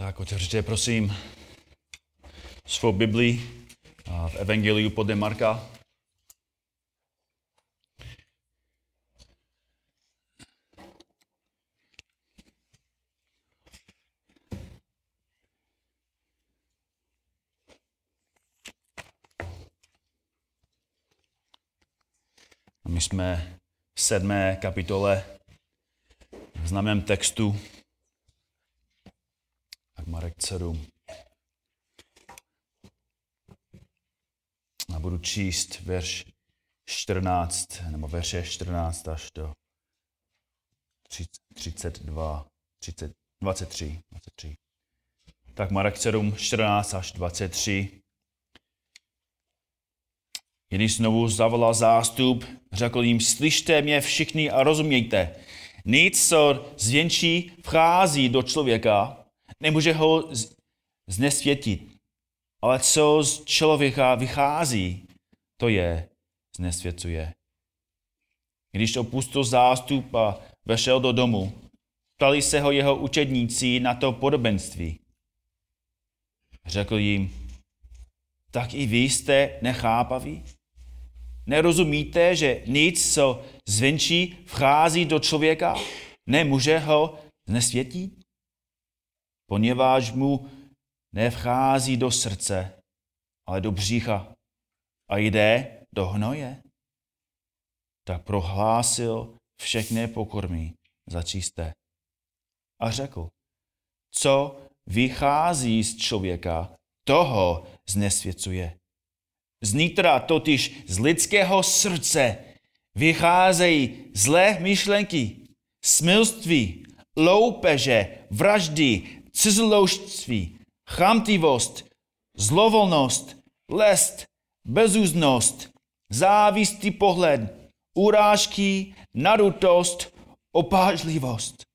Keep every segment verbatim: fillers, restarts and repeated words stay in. Tak otevřete prosím svou Biblii v Evangeliu podle Marka. My jsme v sedmé kapitole v známém textu. Tak Marek sedm. A budu číst verš čtrnáct, nebo verše čtrnáct až do třicet dva, třicet, dvacet tři, dvacet tři. Tak Marek sedm, čtrnáct až dvacet tři. Když znovu zavolal zástup, řekl jim, slyšte mě všichni a rozumějte. Nic, co zvenčí vchází do člověka, nemůže ho znesvětit. Ale co z člověka vychází, to je znesvěcuje. Když opustil zástup a vešel do domu, ptali se ho jeho učedníci na to podobenství. Řekl jim, tak i vy jste nechápaví? Nerozumíte, že nic, co zvenčí vchází do člověka, nemůže ho znesvětit? Poněvadž mu nevchází do srdce, ale do břícha a jde do hnoje. Tak prohlásil všechny pokormy za čisté. A řekl, co vychází z člověka, toho znesvěcuje. Znitra totiž z lidského srdce vycházejí zlé myšlenky, smilství, loupeže, vraždy, cizoložství, chamtivost, zlovolnost, lest, bezúznost, závistý pohled, urážky, nadutost, opážlivost.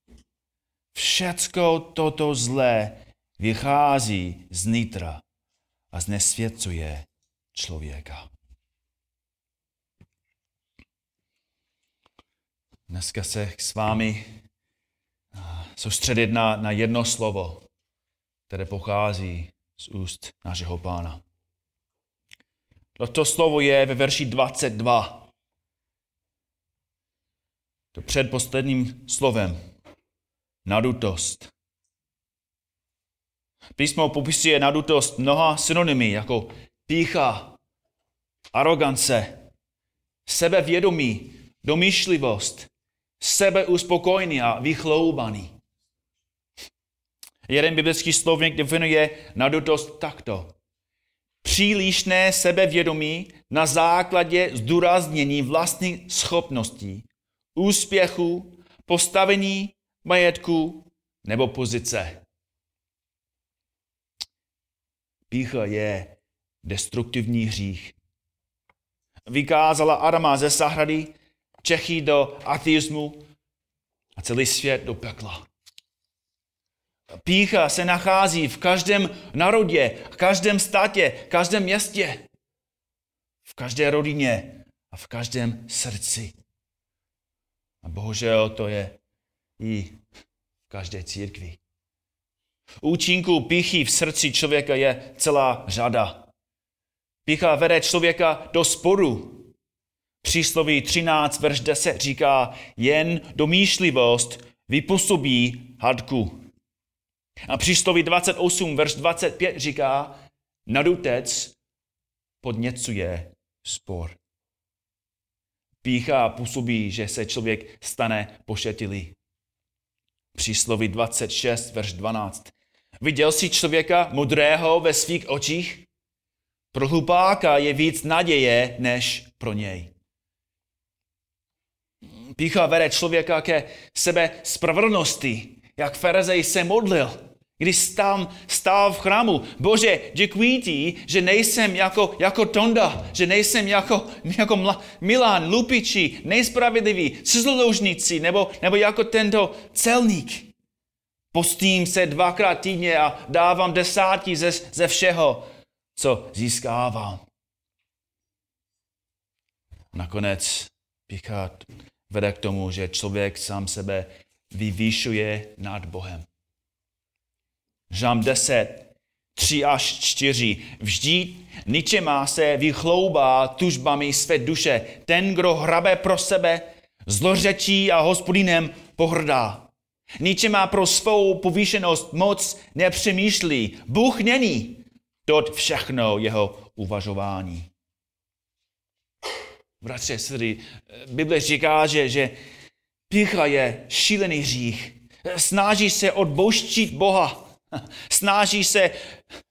Všecko toto zlé vychází znitra a znesvěcuje člověka. Dneska se s vámi soustředit na, na jedno slovo, které pochází z úst našeho Pána. To slovo je ve verši dvacet dva. To předposledním slovem. Nadutost. Písmo popisuje nadutost mnoha synonymy, jako pýcha, arogance, sebevědomí, domýšlivost, sebeuspokojný a vychloubaný. Jeden biblický slovník definuje nadutost takto. Přílišné sebevědomí na základě zdůraznění vlastních schopností, úspěchu, postavení, majetku nebo pozice. Pýcha je destruktivní hřích. Vykázala Adama ze zahrady, Čechy do ateismu a celý svět do pekla. Pýcha se nachází v každém národě, v každém státě, v každém městě, v každé rodině a v každém srdci. A bohužel to je i v každé církvi. Účinků pýchy v srdci člověka je celá řada. Pýcha vede člověka do sporu. Přísloví třináct, verš deset říká, jen domýšlivost vypůsobí hádku. A přísloví dvacet osm, verš dvacet pět říká, nadutec podněcuje spor. Pýcha působí, že se člověk stane pošetilý. Přísloví dvacet šest, verš dvanáct. Viděl jsi člověka modrého ve svých očích? Pro hlupáka je víc naděje než pro něj. Pýcha vede člověka ke sebe spravedlnosti, jak Farizej se modlil, když tam stál v chrámu. Bože, děkuji ti, že nejsem jako, jako Tonda, že nejsem jako, jako Mla, Milan, lupiči, nespravedlivý, cizoložníci, nebo, nebo jako tento celník. Postím se dvakrát týdně a dávám desátky ze, ze všeho, co získávám. Nakonec pýcha vede k tomu, že člověk sám sebe vyvýšuje nad Bohem. Žalm deset, tři až čtyři. Vždyť ničemá se vychloubá tužbami své duše. Ten, kdo hrabe pro sebe, zlořečí a Hospodinem pohrdá. Ničemá pro svou povýšenost moc nepřemýšlí. Bůh není tot všechno jeho uvažování. Bratře, sestry, Bible říká, že, že pýcha je šílený hřích. Snaží se odbouštit Boha. Snaží se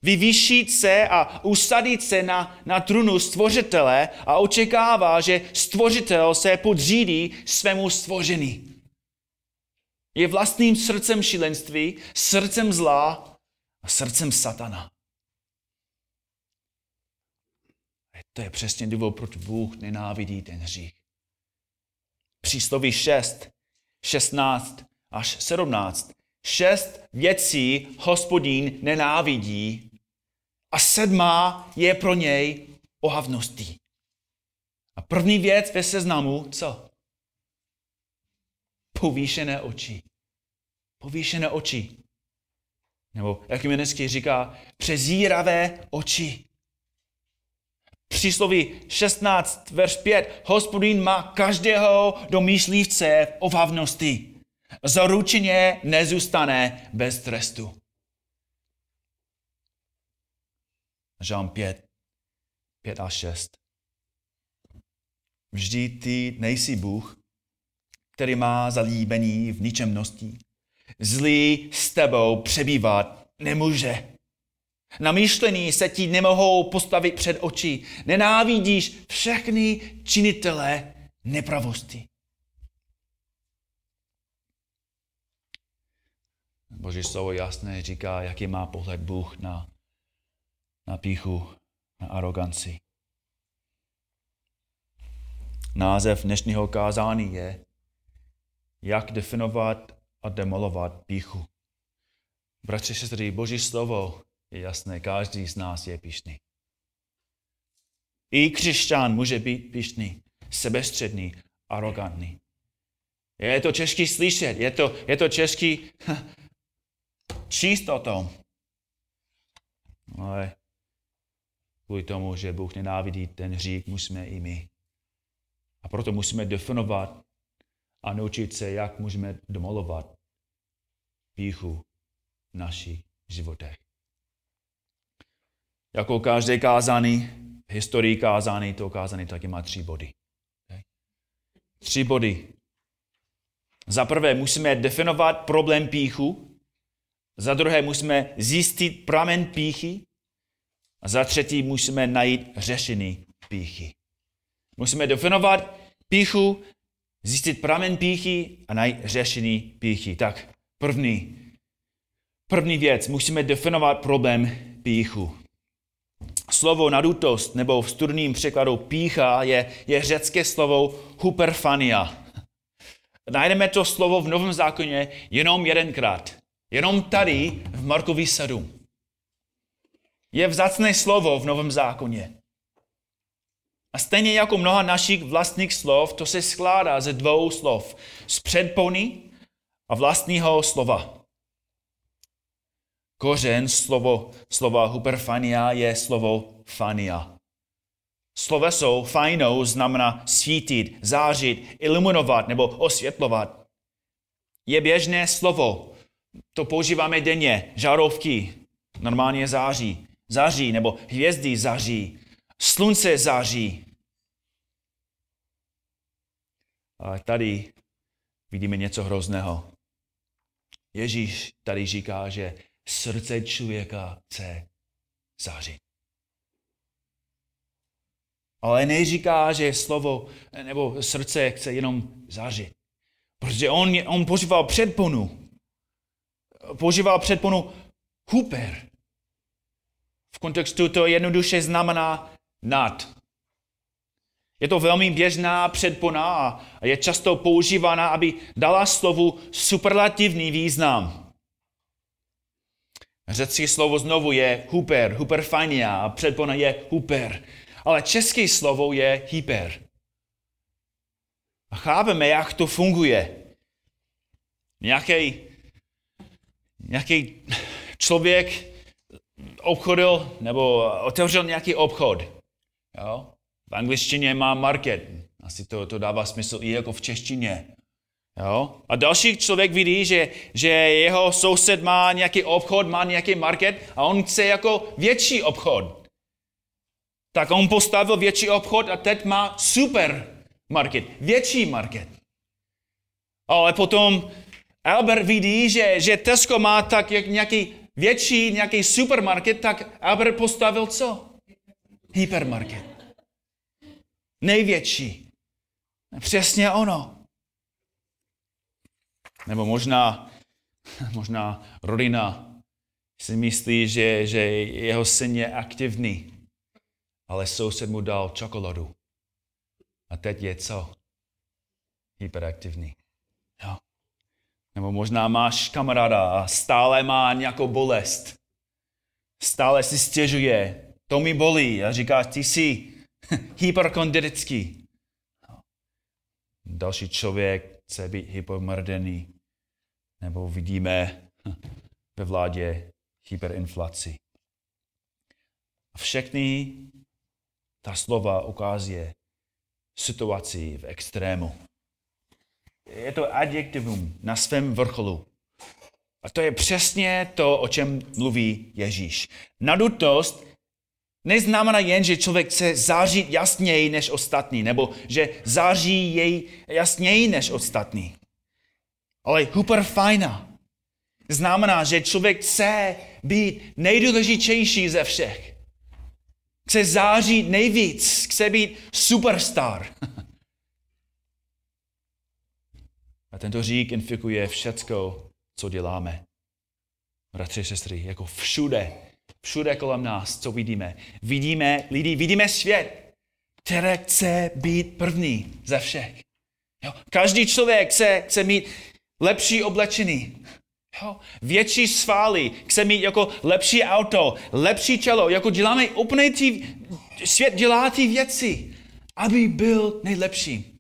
vyvýšit se a usadit se na, na trůnu stvořitele a očekává, že stvořitel se podřídí svému stvoření. Je vlastním srdcem šílenství, srdcem zla a srdcem satana. To je přesně důvod, proč Bůh nenávidí ten hřích. Přísloví šest, šestnáct až sedmnáct. Šest věcí Hospodin nenávidí a sedmá je pro něj ohavností. A první věc ve seznamu, co? Povýšené oči. Povýšené oči. Nebo, jak mi dnesky říká, přezíravé oči. Přísloví šestnáct, verš pět. Hospodin má každého domýšlivce v ohavnosti. Zaručeně nezůstane bez trestu. Žalm pět, pět a šest. Vždy ty nejsi Bůh, který má zalíbení v ničemnosti. Zlý s tebou přebývat nemůže. Namýšlení se ti nemohou postavit před oči. Nenávidíš všechny činitele nepravosti. Boží slovo jasné říká, jaký má pohled Bůh na, na pýchu, na aroganci. Název dnešního kázání je Jak definovat a demolovat pýchu. Bratři, sestry, Boží slovo je jasné, každý z nás je pyšný. I křesťan může být pyšný, sebestředný, arogantní. Je to těžké slyšet, je to, je to těžké číst o tom. Ale kvůli tomu, že Bůh nenávidí ten hřích, musíme i my. A proto musíme definovat a naučit se, jak můžeme demolovat pýchu v našich životech. Jako každé kázání, v historii kázání, to kázání taky má tři body. Tři body. Za prvé musíme definovat problém pýchu, za druhé musíme zjistit pramen pýchy a za třetí musíme najít řešení pýchy. Musíme definovat pýchu, zjistit pramen pýchy a najít řešení pýchy. Tak první, první věc, musíme definovat problém pýchu. Slovo nadutost nebo v studijním překladu pýcha je, je řecké slovo hyperfania. Najdeme to slovo v Novém zákoně jenom jedenkrát. Jenom tady v Markovi sedm. Je vzácné slovo v Novém zákoně. A stejně jako mnoha našich vlastních slov, to se skládá ze dvou slov. Z předpony a vlastního slova. Kořen slovo, slova hyperfania je slovo fania. Sloveso fajnou znamená svítit, zářit, iluminovat nebo osvětlovat. Je běžné slovo. To používáme denně. Žárovky normálně září. Září nebo hvězdy září. Slunce září. A tady vidíme něco hrozného. Ježíš tady říká, že srdce člověka chce zářit. Ale neříká, že slovo nebo srdce chce jenom zářit. Protože on, on používal předponu. Používal předponu hyper. V kontextu to jednoduše znamená nad. Je to velmi běžná předpona a je často používána, aby dala slovu superlativní význam. Řecké slovo znovu je hyper, hyperfania a předpona je hyper. Ale české slovo je hyper. A chápeme, jak to funguje. Nějaký, nějaký člověk obchodil nebo otevřel nějaký obchod. Jo? V angličtině má market. Asi to, to dává smysl i jako v češtině. Jo? A další člověk vidí, že, že jeho soused má nějaký obchod, má nějaký market a on chce jako větší obchod. Tak on postavil větší obchod a teď má supermarket, větší market. Ale potom Albert vidí, že, že Tesco má tak jak nějaký větší, nějaký supermarket, tak Albert postavil co? Hypermarket. Největší. Přesně ono. Nebo možná, možná rodina si myslí, že, že jeho syn je aktivní, ale soused mu dal čokoládu. A teď je co? Hyperaktivní. Jo. Nebo možná máš kamaráda a stále má nějakou bolest. Stále si stěžuje. To mi bolí. A říkáš, ty jsi hyperkonditický. No. Další člověk chce být hypomrdený. Nebo vidíme ve vládě hyperinflaci. A všechny ta slova ukazuje situaci v extrému. Je to adjektivum na svém vrcholu. A to je přesně to, o čem mluví Ježíš. Nadutost neznamená jen, že člověk chce zářit jasněji než ostatní, nebo že září jej jasněji než ostatní. Ale hyperfajna znamená, že člověk chce být nejdůležitější ze všech. Chce zářit nejvíc, chce být superstar. A tento řík infikuje všecko, co děláme. Bratři, sestry, jako všude, všude kolem nás, co vidíme. Vidíme lidi, vidíme svět, který chce být první ze všech. Jo? Každý člověk chce, chce mít lepší oblečení, jo? Větší svaly, chce mít jako lepší auto, lepší tělo. Jako děláme úplně ty, svět dělá ty věci, aby byl nejlepší.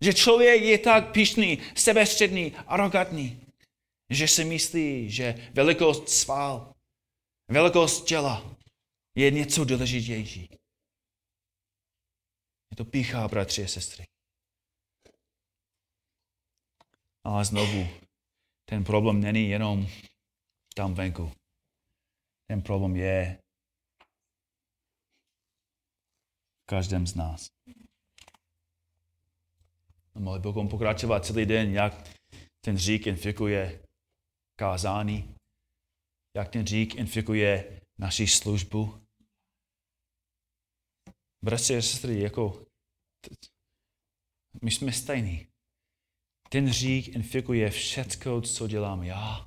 Že člověk je tak pyšný, sebestředný, arrogantní, že si myslí, že velikost sval, velikost těla je něco důležitější. Je to pýcha, bratři a sestry. Ale znovu, ten problém není jenom tam venku. Ten problém je v každém z nás. Mohli bychom pokračovat celý den, jak ten řík infikuje kázání, jak ten řík infikuje naši službu. Bratři a sestry, jako my jsme stejní. Ten řík infikuje všecko, co dělám já.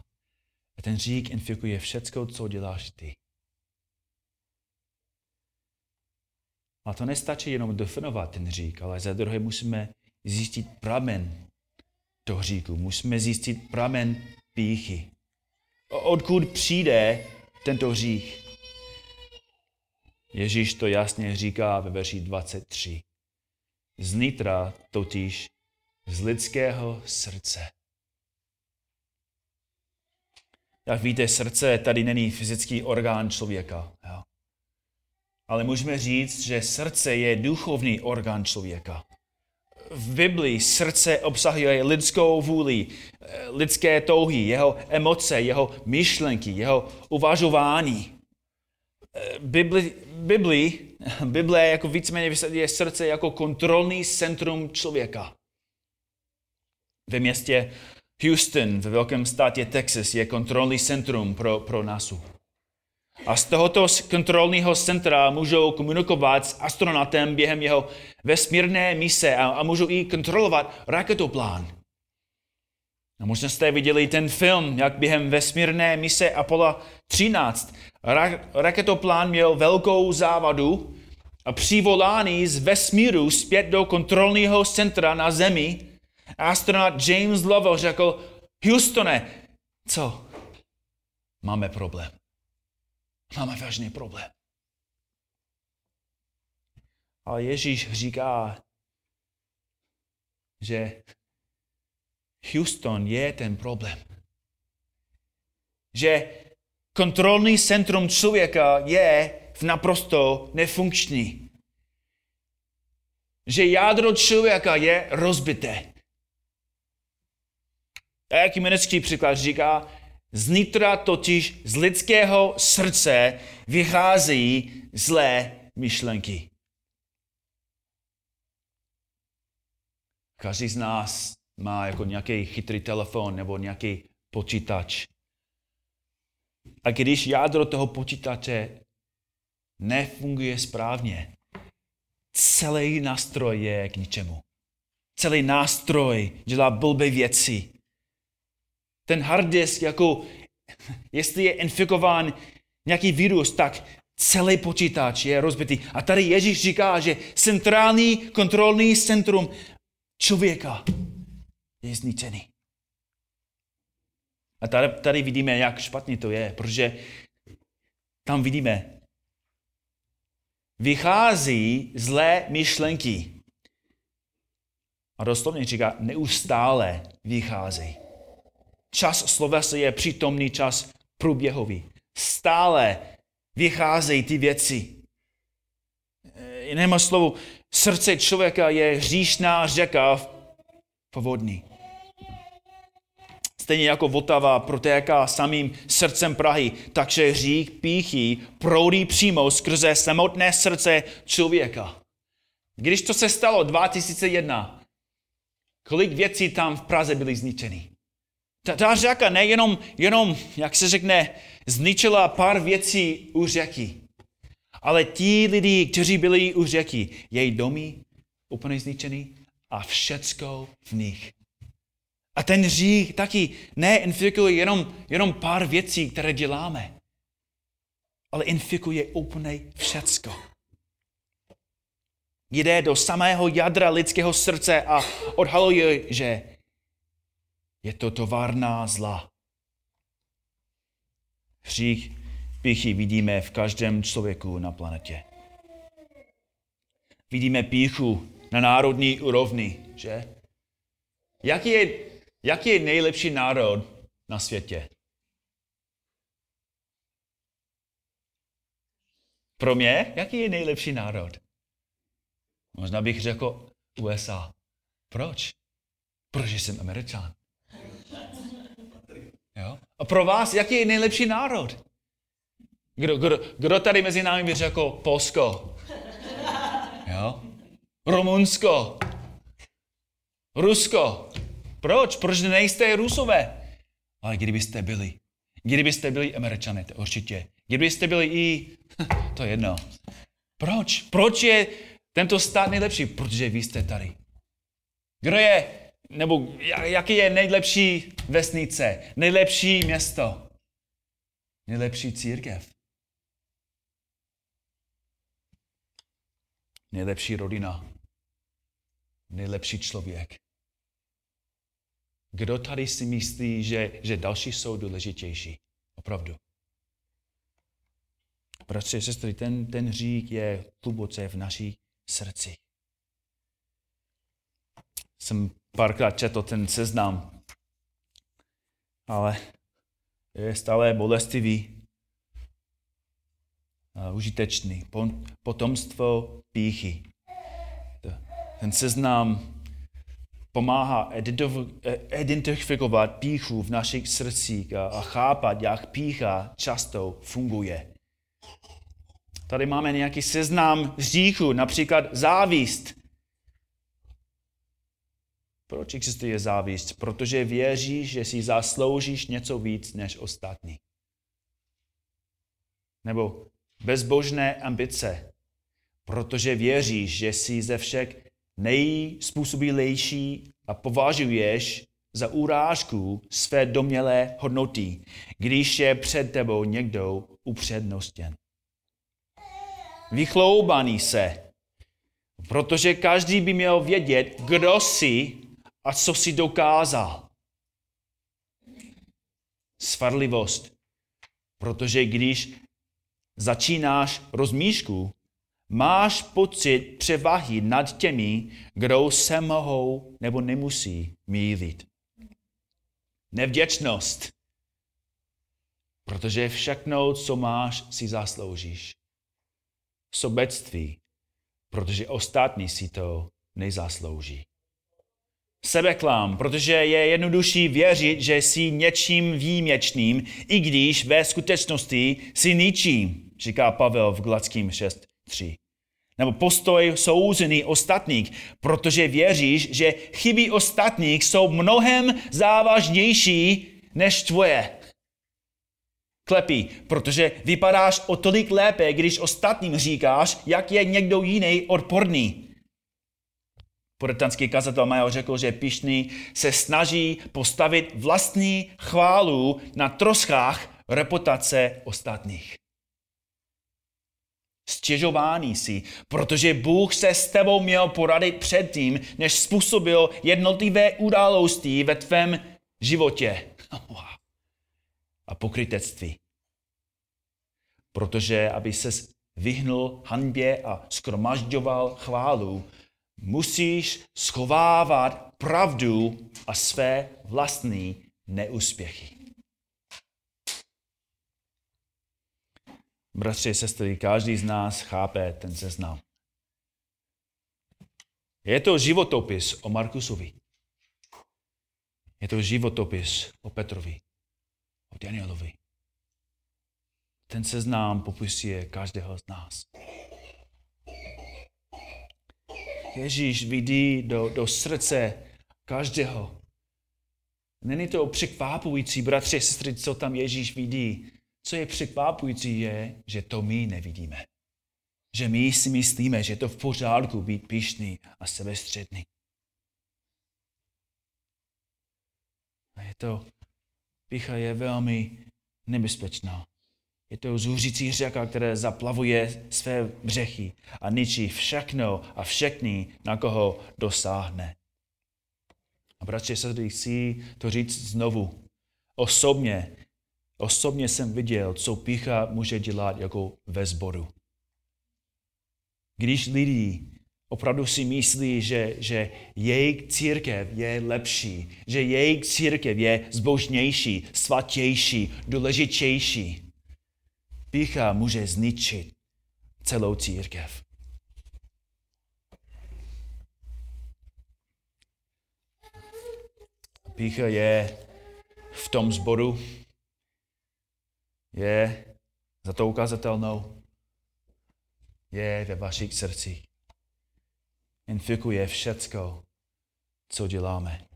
A ten řík infikuje všecko, co děláš ty. A to nestačí jenom definovat ten řík, ale za druhé musíme zjistit pramen toho říku. Musíme zjistit pramen pýchy. Odkud přijde tento hřích? Ježíš to jasně říká ve verši dvacet tři. Znitra totiž z lidského srdce. Jak víte, srdce tady není fyzický orgán člověka. Jo? Ale můžeme říct, že srdce je duchovní orgán člověka. V Biblii srdce obsahuje lidskou vůli, lidské touhy, jeho emoce, jeho myšlenky, jeho uvažování. Bibli, Bibli, Bible jako víceméně vysvětluje srdce jako kontrolní centrum člověka. Ve městě Houston, ve velkém státě Texas, je kontrolní centrum pro, pro nás. A z tohoto kontrolního centra můžou komunikovat s astronautem během jeho vesmírné mise a, a můžou i kontrolovat raketoplán. A možná jste viděli ten film, jak během vesmírné mise Apollo třináct ra- raketoplán měl velkou závadu a přivolání z vesmíru zpět do kontrolního centra na Zemi. Astronaut James Lovell řekl, Houstone, co? Máme problém. Máme vážný problém. Ale Ježíš říká, že Houston je ten problém. že kontrolní centrum člověka je v naprosto nefunkční. Že jádro člověka je rozbité. A jaký měnecký příklad říká, znitra totiž z lidského srdce vychází zlé myšlenky. Každý z nás má jako nějaký chytrý telefon nebo nějaký počítač. A když jádro toho počítače nefunguje správně, celý nástroj je k ničemu. Celý nástroj dělá blbé věci. Ten hard disk, jako jestli je infikován nějaký virus, tak celý počítač je rozbitý. A tady Ježíš říká, že centrální kontrolní centrum člověka je zničený. A tady, tady vidíme, jak špatně to je, protože tam vidíme, vychází zlé myšlenky. A doslovně říká, neustále vychází. Čas slovesa je přítomný, čas průběhový. Stále vycházejí ty věci. Jinému slovu, srdce člověka je hříšná řeka v povodní. Stejně jako Vltava protéká samým srdcem Prahy, takže hřích pýchy proudí přímo skrze samotné srdce člověka. Když to se stalo dva tisíce jedna, kolik věcí tam v Praze byly zničeny? Ta, ta řeka nejenom, jenom, jak se řekne, zničila pár věcí u řeky, ale ti lidi, kteří byli u řeky, její domy úplně zničený a všecko v nich. A ten hřích taky neinfikuje jenom, jenom pár věcí, které děláme, ale infikuje úplně všecko. Jde do samého jádra lidského srdce a odhaluje, že je to továrna zla. Hřích pýchy vidíme v každém člověku na planetě. Vidíme pýchu na národní úrovni, že? Jaký je, jaký je nejlepší národ na světě? Pro mě, jaký je nejlepší národ? Možná bych řekl U S A. Proč? Protože jsem Američan. Jo? A pro vás, jaký je nejlepší národ? Kdo, kdo, kdo tady mezi námi by řekl Polsko? Jo? Rumunsko? Rusko? Proč? Proč nejste Rusové? Ale kdybyste byli, kdybyste byli Američané, to určitě. Kdybyste byli i, to je jedno. Proč? Proč je tento stát nejlepší? Protože vy jste tady. Kdo je, nebo jaký je nejlepší vesnice, nejlepší město, nejlepší církev, nejlepší rodina, nejlepší člověk. Kdo tady si myslí, že, že další jsou důležitější? Opravdu. Bratři a sestry, ten, ten hřích je hluboce v našich srdcích. Jsem párkrát četl ten seznam, ale je stále bolestivý a užitečný. Potomstvo pýchy. Ten seznam pomáhá identifikovat pýchu v našich srdcích a chápat, jak pýcha často funguje. Tady máme nějaký seznam hříchů, například závist. Proč existuje závist? Protože věříš, že si zasloužíš něco víc než ostatní. Nebo bezbožné ambice. Protože věříš, že si ze všech nejspůsobilejší a považuješ za urážku své domnělé hodnoty, když je před tebou někdo upřednostěn. Vychloubaný se, protože každý by měl vědět, kdo jsi a co jsi dokázal. Svarlivost, protože když začínáš rozmíšku, máš pocit převahy nad těmi, kdo se mohou nebo nemusí mýlit. Nevděčnost. protože všechno, co máš, si zasloužíš. Sobectví, protože ostatní si to nezaslouží. Sebeklam, protože je jednodušší věřit, že jsi něčím výjimečným, i když ve skutečnosti jsi ničím, říká Pavel v Galackým šest tři. Nebo postoj souzený ostatních, protože věříš, že chyby ostatních jsou mnohem závažnější než tvoje. Klepí, protože vypadáš o tolik lépe, když ostatním říkáš, jak je někdo jiný odporný. Puritánský kazatel Mayo řekl, že pyšný se snaží postavit vlastní chválu na troskách reputace ostatních. Stěžování si, protože Bůh se s tebou měl poradit předtím, než způsobil jednotlivé události ve tvém životě. A pokrytectví. Protože aby ses vyhnul hanbě a shromažďoval chválu, musíš schovávat pravdu a své vlastní neúspěchy. Bratři a sestry, každý z nás chápe ten seznam. Je to životopis o Markusovi. Je to životopis o Petrovi, o Danielovi. Ten seznam popisuje každého z nás. Ježíš vidí do, do srdce každého. Není to překvapující, bratři a sestry, co tam Ježíš vidí. Co je překvapující je, že to my nevidíme. Že my si myslíme, že je to v pořádku být pyšný a sebestředný. A je to, pýcha je velmi nebezpečná. Je to zuřící řeka, která zaplavuje své břehy a ničí všechno a všechny, na koho dosáhne. A bratře, sestry, chci to říct znovu. Osobně, osobně jsem viděl, co pýcha může dělat jako ve sboru. Když lidi opravdu si myslí, že, že jejich církev je lepší, že jejich církev je zbožnější, svatější, důležitější, pýcha může zničit celou církev. Pýcha je v tom sboru, je za to ukazatelnou, je ve vašich srdcích. Infikuje všecko, co děláme.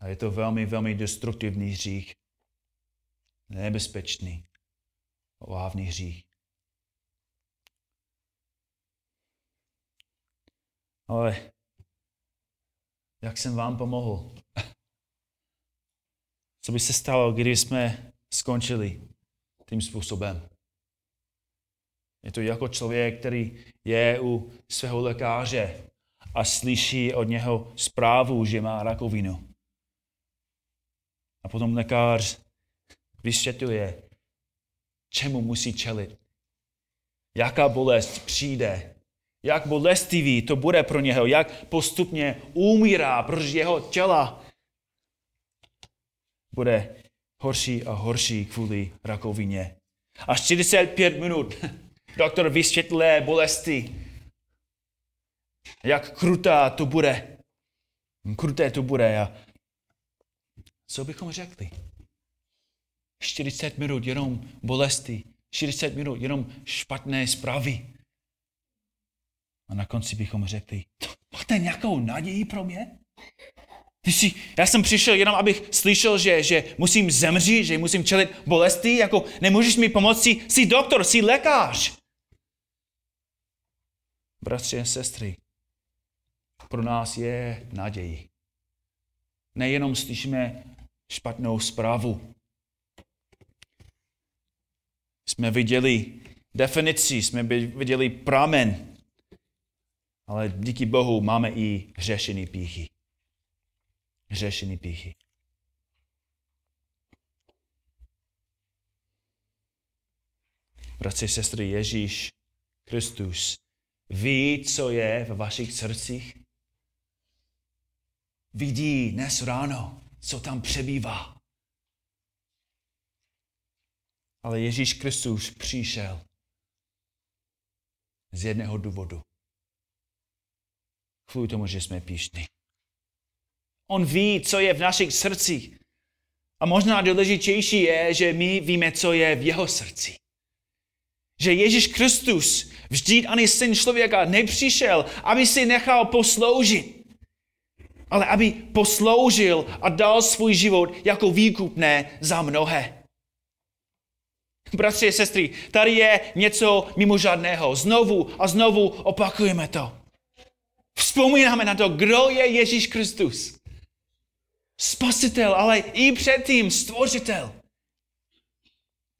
A je to velmi, velmi destruktivní hřích. Nebezpečný, ohavný hřích. Ale jak jsem vám pomohl? Co by se stalo, když jsme skončili tím způsobem? Je to jako člověk, který je u svého lékaře a slyší od něho zprávu, že má rakovinu. A potom lékař vysvětluje, čemu musí čelit, jaká bolest přijde, jak bolestivý to bude pro něho, jak postupně umírá, protože jeho těla bude horší a horší kvůli rakovině. A čtyřicet pět minut doktor vysvětluje bolesti, jak krutá to bude, kruté to bude. A co bychom řekli? čtyřicet minut jenom bolesti, čtyřicet minut jenom špatné zprávy. A na konci bychom řekli, máte nějakou naději pro mě? Jsi, já jsem přišel jenom, abych slyšel, že, že musím zemřít, že musím čelit bolesti, jako nemůžeš mi pomoct, jsi, jsi doktor, jsi lékař. Bratři a sestry, pro nás je naději. Nejenom slyšíme špatnou zprávu. Jsme viděli definici, jsme viděli pramen, ale díky Bohu máme i řešení pýchy. Řešení pýchy. Bratři, sestry, Ježíš Kristus ví, co je ve vašich srdcích. Vidí dnes ráno, co tam přebývá. Ale Ježíš Kristus přišel z jedného důvodu. Kvůli tomu, že jsme pyšní. On ví, co je v našich srdcích. A možná důležitější je, že my víme, co je v jeho srdci. Že Ježíš Kristus, vždyť ani syn člověka, nepřišel, aby si nechal posloužit, ale aby posloužil a dal svůj život jako výkupné za mnohé. Bratři a sestry, tady je něco mimořádného. Znovu a znovu opakujeme to. Vzpomínáme na to, kdo je Ježíš Kristus. Spasitel, ale i předtím stvořitel.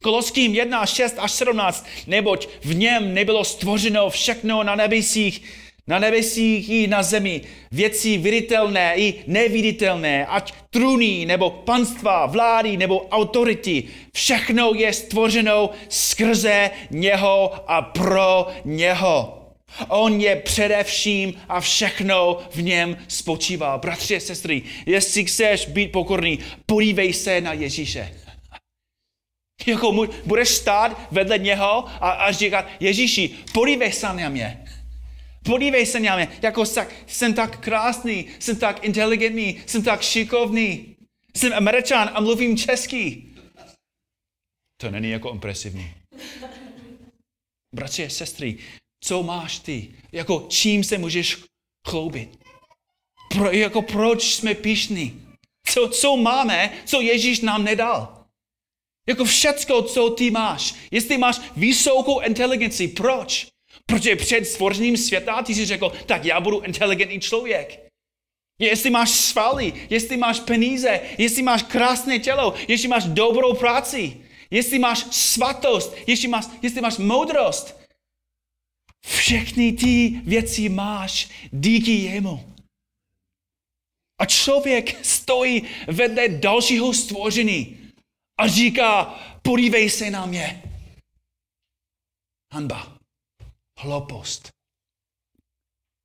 Koloským jedna šest až sedmnáct, neboť v něm nebylo stvořeno všechno na nebesích, na nebesích i na zemi, věci viditelné i neviditelné, ať trůny nebo panstva, vlády nebo autority, všechno je stvořeno skrze něho a pro něho. On je především a všechno v něm spočívá. Bratři a sestry, jestli chceš být pokorný, podívej se na Ježíše. Jako mu, budeš stát vedle něho a, a říkat, Ježíši, podívej se na mě. Podívej se na mě, jako tak, jsem tak krásný, jsem tak inteligentní, jsem tak šikovný. Jsem Američan a mluvím česky. To není jako impresivní. Bratři a sestry, co máš ty? Jako čím se můžeš chlubit? Pro, jako proč jsme pyšní? Co, co máme, co Ježíš nám nedal? Jako všecko, co ty máš. Jestli máš vysokou inteligenci, proč? Protože před stvořením světa ty jsi řekl, tak já budu inteligentní člověk. Jestli máš svaly, jestli máš peníze, jestli máš krásné tělo, jestli máš dobrou práci, jestli máš svatost, jestli máš, jestli máš moudrost. Všechny ty věci máš díky jemu. A člověk stojí vedle dalšího stvoření a říká, podívej se na mě. Hanba, hloupost,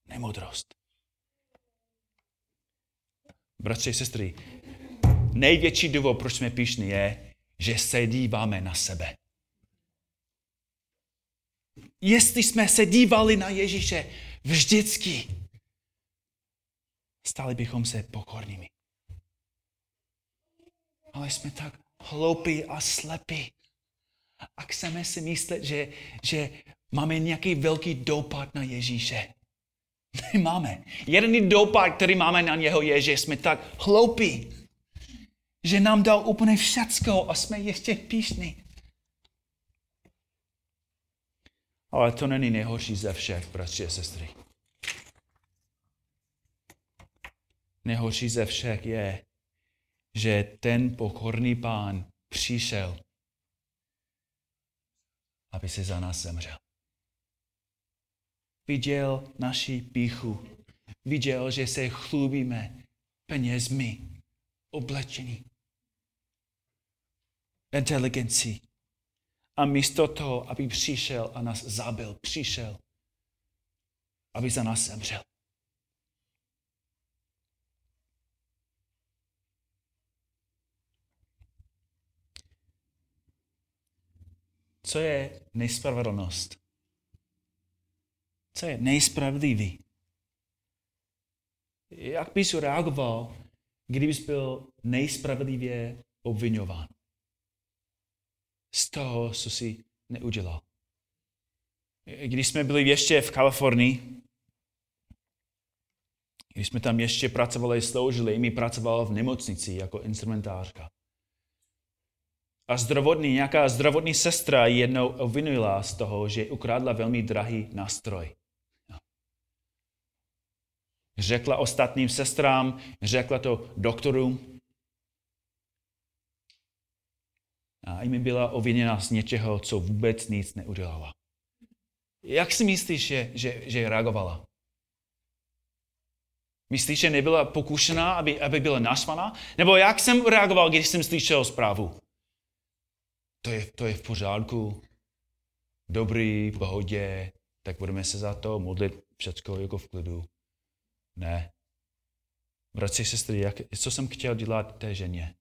nemodrost. Bratři a sestry, největší důvod, proč jsme pyšní, je, že se díváme na sebe. Jestli jsme se dívali na Ježíše vždycky, stali bychom se pokornými. Ale jsme tak hloupí a slepí. A chceme si myslet, že, že máme nějaký velký dopad na Ježíše. Nemáme. Jediný dopad, který máme na něho, je, že jsme tak hloupí, že nám dal úplně všecko a jsme ještě pyšní. Ale to není nejhorší ze všech, bratři a sestry. Nejhorší ze všech je, že ten pokorný pán přišel, aby se za nás zemřel. Viděl naši pýchu. Viděl, že se chlubíme penězmi, oblečení, inteligencí. A místo toho, aby přišel a nás zabil, přišel, aby za nás zemřel. Co je nespravedlnost? Co je nespravedlivý? Jak bys reagoval, kdybys byl nespravedlivě obviňován z toho, co si neudělal? Když jsme byli ještě v Kalifornii, když jsme tam ještě pracovali, sloužili, mi pracoval v nemocnici jako instrumentářka. A zdravotní, nějaká zdravotní sestra jednou obvinila z toho, že ukradla velmi drahý nástroj. Řekla ostatním sestrám, řekla to doktorům. A jim byla oviněna z něčeho, co vůbec nic neudělala. Jak si myslíš, že, že, že reagovala? Myslíš, že nebyla pokušená, aby, aby byla naštvaná? Nebo jak jsem reagoval, když jsem slyšel zprávu? To je, to je v pořádku, dobrý, v pohodě, tak budeme se za to modlit, všecko jako v klidu. Ne. Bratři, sestry, jak, co jsem chtěl dělat té ženě?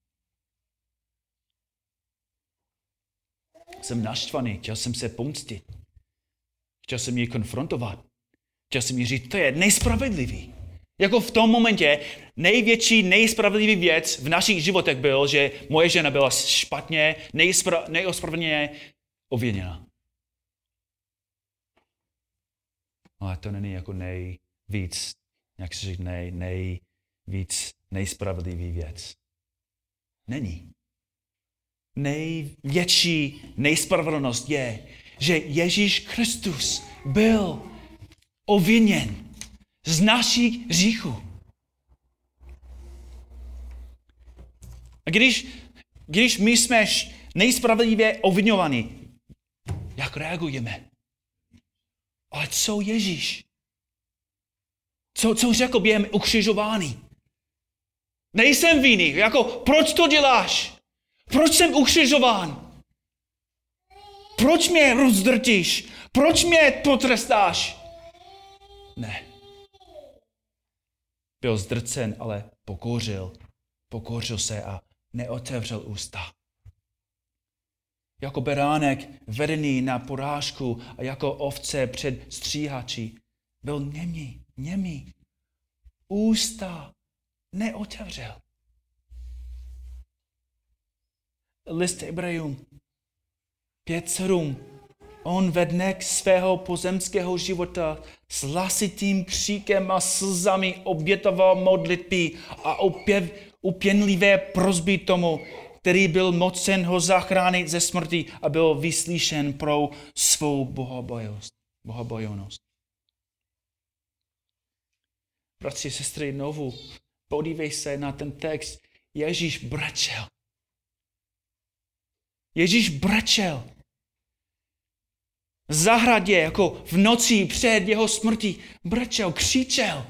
jsem naštvaný, chtěl jsem se pomstit. Chtěl jsem ji konfrontovat. Chtěl jsem jí říct, to je nejspravedlivý. Jako v tom momentě největší nejspravedlivý věc v našich životech byl, že moje žena byla špatně, nejspra- nejospravedlněně obviněna. Ale to není jako nejvíc, jak se říct, nej, nejvíc nejspravedlivý věc. Není. Největší nejspravedlnost je, že Ježíš Kristus byl obviněn z našich hříchů. A když, když my jsme nejspravedlivě obviňovaní, jak reagujeme? Ale co Ježíš? Co, co řekl během ukřižování? Nejsem vinný. Jako, proč to děláš? Proč jsem ukřižován? Proč mě rozdrtíš? Proč mě potrestáš? Ne. Byl zdrcen, ale pokořil. Pokořil se a neotevřel ústa. Jako beránek vedený na porážku a jako ovce před stříhači byl němý, němý. Ústa neotevřel. List Hebrejům pět sedm. On ve dnech svého pozemského života s hlasitým kříkem a slzami obětoval modlitby a upěnlivé prosby tomu, který byl mocen ho zachránit ze smrti a byl vyslyšen pro svou bohabojnost. Bratři, sestry, novu, podívej se na ten text. Ježíš brečel. Ježíš brečel. V zahradě, jako v noci před jeho smrtí, brečel, křičel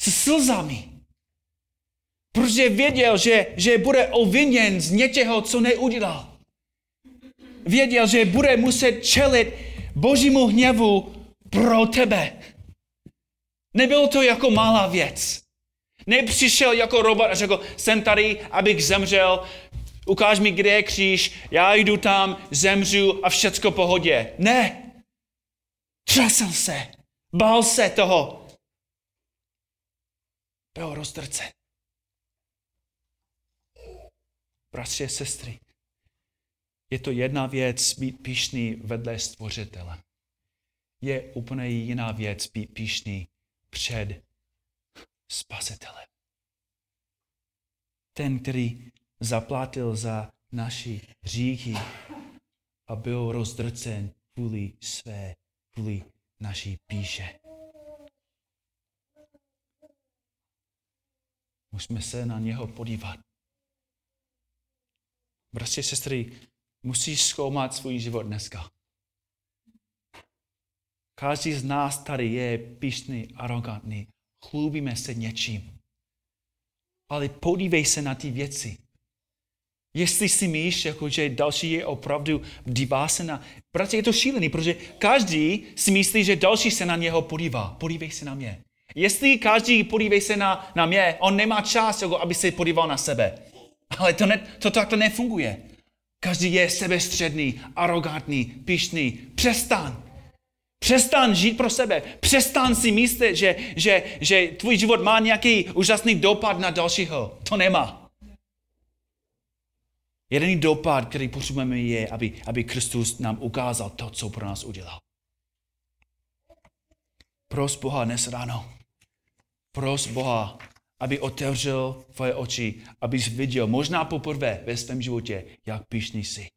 se slzami. Protože věděl, že, že bude oviněn z něčeho, co neudělal. Věděl, že bude muset čelit Božímu hněvu pro tebe. Nebylo to jako malá věc. Nepřišel jako robot a řekl, jsem tady, abych zemřel, ukáž mi, kde je kříž, já jdu tam, zemřu a všecko v pohodě. Ne. Třasl se. Bál se toho. Byl roztrcen. Bratři a sestry, je to jedna věc být pyšný vedle Stvořitele. Je úplně jiná věc být pyšný před Spasitelem. Ten, který zaplatil za naši hříchy a byl rozdrcen kvůli své, kvůli naší píše. Musíme se na něho podívat. Bratři a sestry, musíš zkoumat svůj život dneska. Každý z nás tady je pyšný, arrogantní. Chlubíme se něčím. Ale podívej se na ty věci. Jestli si myslíš, jako, že další je opravdu dívá se na... Bratři, je to šílený, protože každý si myslí, že další se na něho podívá. Podívej se na mě. Jestli každý podívej se na, na mě, on nemá čas, jako, aby se podíval na sebe. Ale to, ne, to takhle nefunguje. Každý je sebestředný, arrogantní, pyšný. Přestan. Přestan žít pro sebe. Přestan si myslet, že, že, že tvůj život má nějaký úžasný dopad na dalšího. To nemá. Jediný dopad, který potřebujeme, je, aby, aby Kristus nám ukázal to, co pro nás udělal. Pros Boha dnes ráno. Pros Boha, aby otevřel tvoje oči, abys viděl možná poprvé ve svém životě, jak pyšný jsi.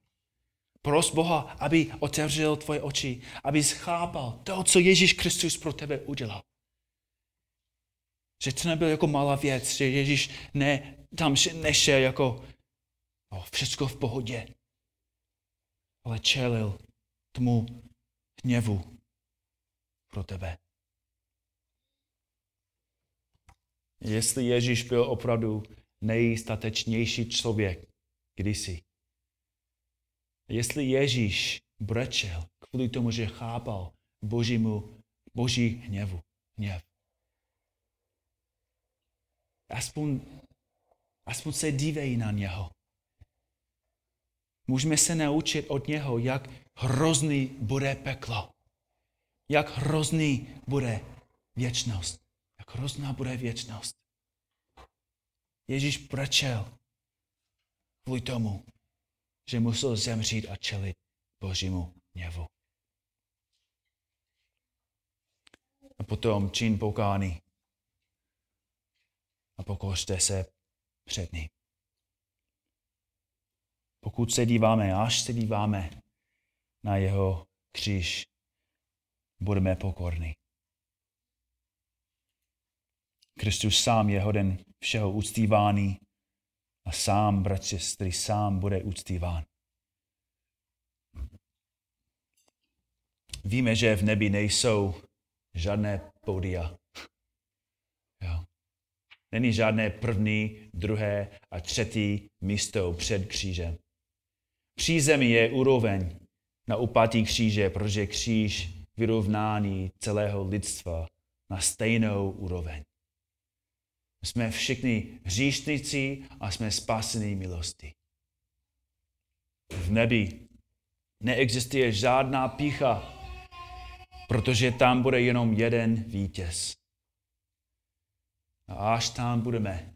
Pros Boha, aby otevřel tvoje oči, abys chápal to, co Ježíš Kristus pro tebe udělal. Že to nebyl jako malá věc, že Ježíš ne, tam nešel jako no, všechno v pohodě, ale čelil tomu hněvu pro tebe. Jestli Ježíš byl opravdu nejstatečnější člověk kdysi. Jestli Ježíš brečel kvůli tomu, že chápal Božímu, Boží hněvu, hněv. Aspoň, aspoň se dívej na něho. Můžeme se naučit od něho, jak hrozný bude peklo. Jak hrozný bude věčnost. Jak hrozná bude věčnost. Ježíš brečel kvůli tomu, že musel zemřít a čelit Božímu hněvu. A potom čin pokání a pokořte se před ním. Pokud se díváme, až se díváme na jeho kříž, budeme pokorní. Kristus sám je hoden všeho uctívání a sám, bratři, sestry, sám bude uctíván. Víme, že v nebi nejsou žádné pódia. Jo. Není žádné první, druhé a třetí místo před křížem. Přízemí je úroveň na úpatí kříže, protože kříž vyrovnání celého lidstva na stejnou úroveň. Jsme všichni hříšníci a jsme spasení milosti. V nebi neexistuje žádná pýcha, protože tam bude jenom jeden vítěz. A až tam budeme,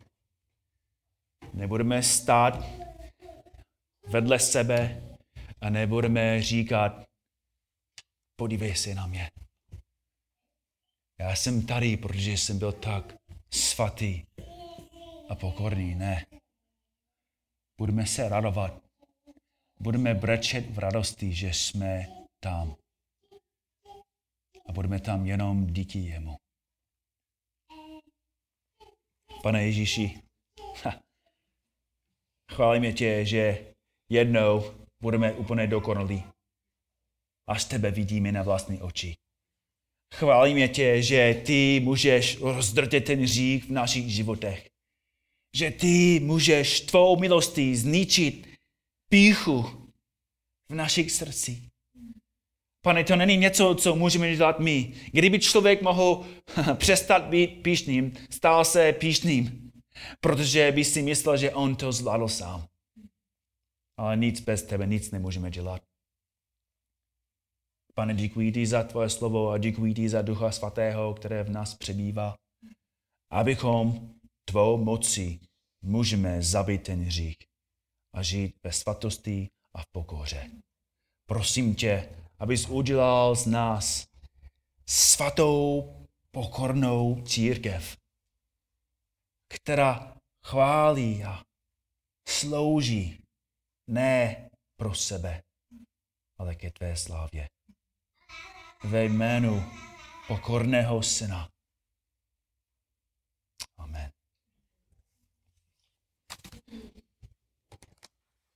nebudeme stát vedle sebe a nebudeme říkat, podívej se na mě. Já jsem tady, protože jsem byl tak svatý a pokorný. Ne. Budeme se radovat. Budeme brečet v radosti, že jsme tam. A budeme tam jenom díky jemu. Pane Ježíši, ha, chválíme tě, že jednou budeme úplně dokonalí. Až tebe vidíme na vlastní oči. Chválíme tě, že ty můžeš rozdrtit ten hřích v našich životech. Že ty můžeš tvou milostí zničit pýchu v našich srdcích. Pane, to není něco, co můžeme dělat my. Kdyby člověk mohl přestat být pyšným, stál se pyšným, protože by si myslel, že on to zvládl sám. Ale nic bez tebe, nic nemůžeme dělat. Pane, děkuji ti za tvoje slovo a děkuji ti za Ducha Svatého, které v nás přebývá, abychom tvou mocí můžeme zabít ten hřích a žít ve svatosti a v pokoře. Prosím tě, abys udělal z nás svatou, pokornou církev, která chválí a slouží ne pro sebe, ale ke tvé slávě. Ve jménu pokorného syna